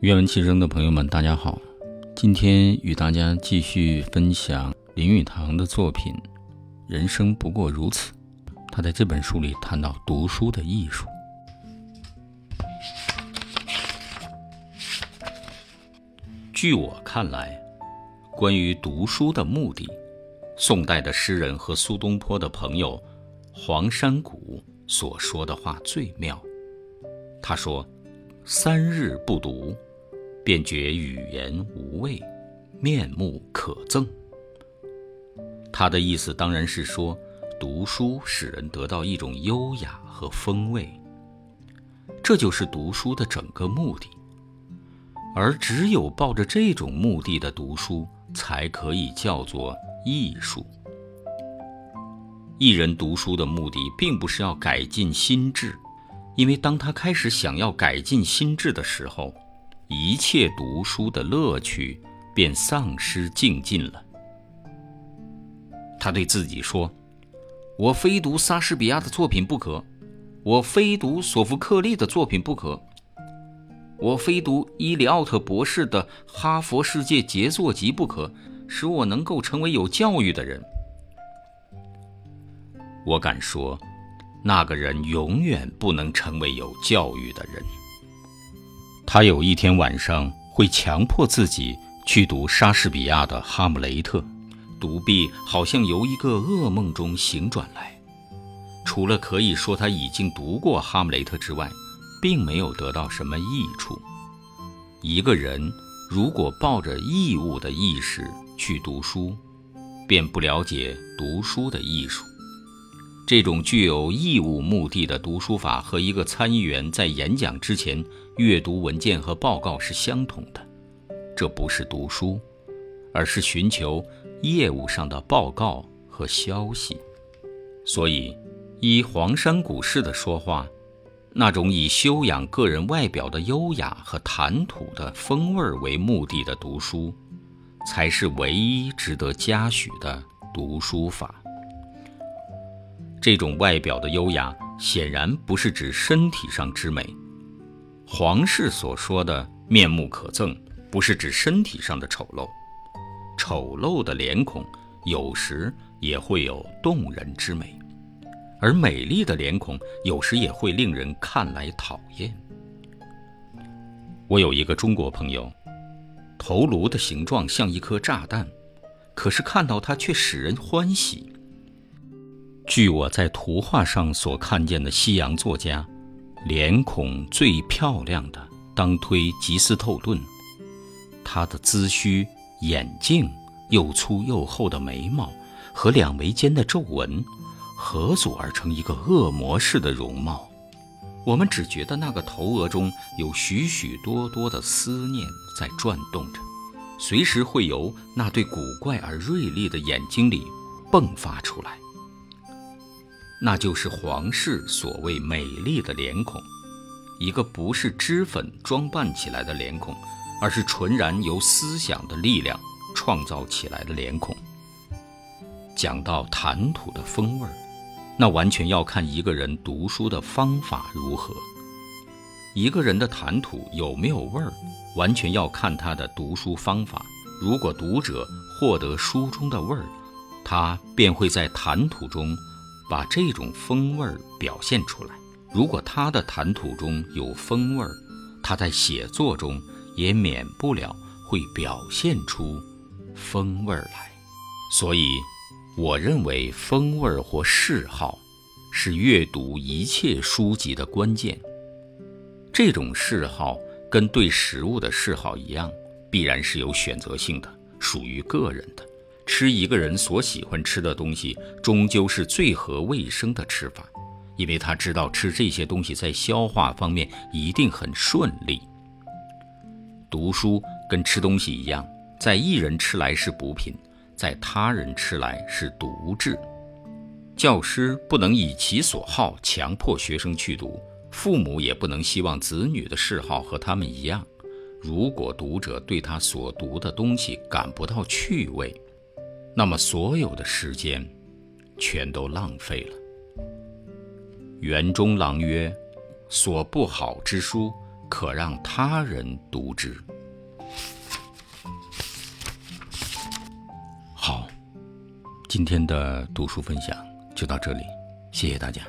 愿闻其声的朋友们，大家好，今天与大家继续分享林语堂的作品《人生不过如此》。他在这本书里谈到读书的艺术。据我看来，关于读书的目的，宋代的诗人和苏东坡的朋友黄山谷所说的话最妙。他说：“三日不读，便觉语言无味，面目可憎。”他的意思当然是说，读书使人得到一种优雅和风味，这就是读书的整个目的。而只有抱着这种目的的读书，才可以叫做艺术。一人读书的目的并不是要改进心智，因为当他开始想要改进心智的时候，一切读书的乐趣便丧失净尽了。他对自己说：“我非读莎士比亚的作品不可，我非读索福克利的作品不可，我非读伊里奥特博士的《哈佛世界杰作集》不可，使我能够成为有教育的人。”我敢说，那个人永远不能成为有教育的人。他有一天晚上会强迫自己去读莎士比亚的《哈姆雷特》，独臂好像由一个噩梦中醒转来，除了可以说他已经读过《哈姆雷特》之外，并没有得到什么益处。一个人如果抱着义务的意识去读书，便不了解读书的艺术。这种具有义务目的的读书法和一个参议员在演讲之前阅读文件和报告是相同的，这不是读书，而是寻求业务上的报告和消息。所以，依黄山谷式的说话，那种以修养个人外表的优雅和谈吐的风味为目的的读书，才是唯一值得嘉许的读书法。这种外表的优雅显然不是指身体上之美，皇氏所说的面目可憎不是指身体上的丑陋，丑陋的脸孔有时也会有动人之美，而美丽的脸孔有时也会令人看来讨厌。我有一个中国朋友，头颅的形状像一颗炸弹，可是看到它却使人欢喜。据我在图画上所看见的西洋作家，脸孔最漂亮的当推吉斯透顿，他的髭须、眼镜、又粗又厚的眉毛和两眉间的皱纹合组而成一个恶魔式的容貌，我们只觉得那个头额中有许许多多的思念在转动着，随时会由那对古怪而锐利的眼睛里迸发出来。那就是皇室所谓美丽的脸孔，一个不是脂粉装扮起来的脸孔，而是纯然由思想的力量创造起来的脸孔。讲到谈吐的风味，那完全要看一个人读书的方法如何。一个人的谈吐有没有味儿，完全要看他的读书方法。如果读者获得书中的味儿，他便会在谈吐中把这种风味表现出来。如果他的谈吐中有风味，他在写作中也免不了会表现出风味来。所以我认为风味或嗜好是阅读一切书籍的关键。这种嗜好跟对食物的嗜好一样，必然是有选择性的，属于个人的。吃一个人所喜欢吃的东西，终究是最合卫生的吃法，因为他知道吃这些东西在消化方面一定很顺利。读书跟吃东西一样，在一人吃来是补品，在他人吃来是毒质。教师不能以其所好强迫学生去读，父母也不能希望子女的嗜好和他们一样。如果读者对他所读的东西感不到趣味，那么所有的时间全都浪费了。袁中郎曰：“所不好之书，可让他人读之。好，今天的读书分享就到这里，谢谢大家。